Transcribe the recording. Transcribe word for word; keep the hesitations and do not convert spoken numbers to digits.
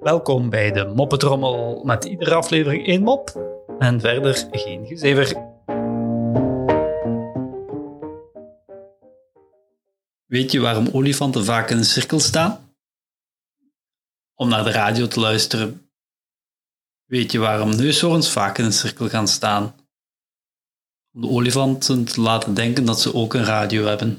Welkom bij de Moppetrommel, met iedere aflevering één mop en verder geen gezever. Weet je waarom olifanten vaak in een cirkel staan? Om naar de radio te luisteren. Weet je waarom neushoorns vaak in een cirkel gaan staan? Om de olifanten te laten denken dat ze ook een radio hebben.